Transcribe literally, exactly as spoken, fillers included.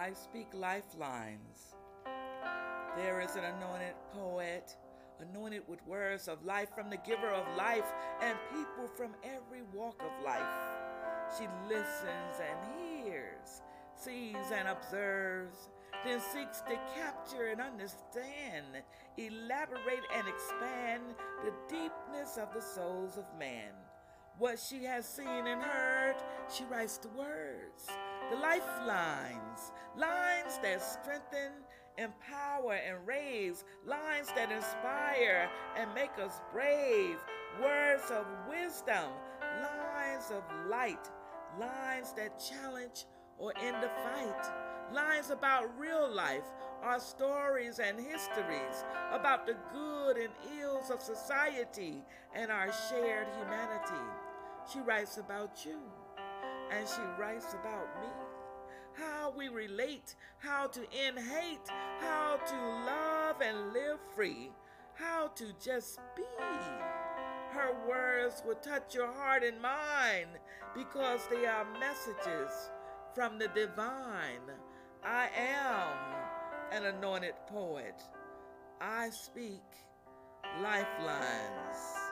I speak lifelines. There is an anointed poet, anointed with words of life from the giver of life and people from every walk of life. She listens and hears, sees and observes, then seeks to capture and understand, elaborate and expand the deepness of the souls of man. What she has seen and heard, she writes the words, the lifelines, lines that strengthen, empower, and raise, lines that inspire and make us brave, words of wisdom, lines of light, lines that challenge or end the fight, lines about real life, our stories and histories, about the good and ills of society and our shared humanity. She writes about you. And she writes about me, how we relate, how to end hate, how to love and live free, how to just be. Her words will touch your heart and mind because they are messages from the divine. I am an anointed poet. I speak lifelines.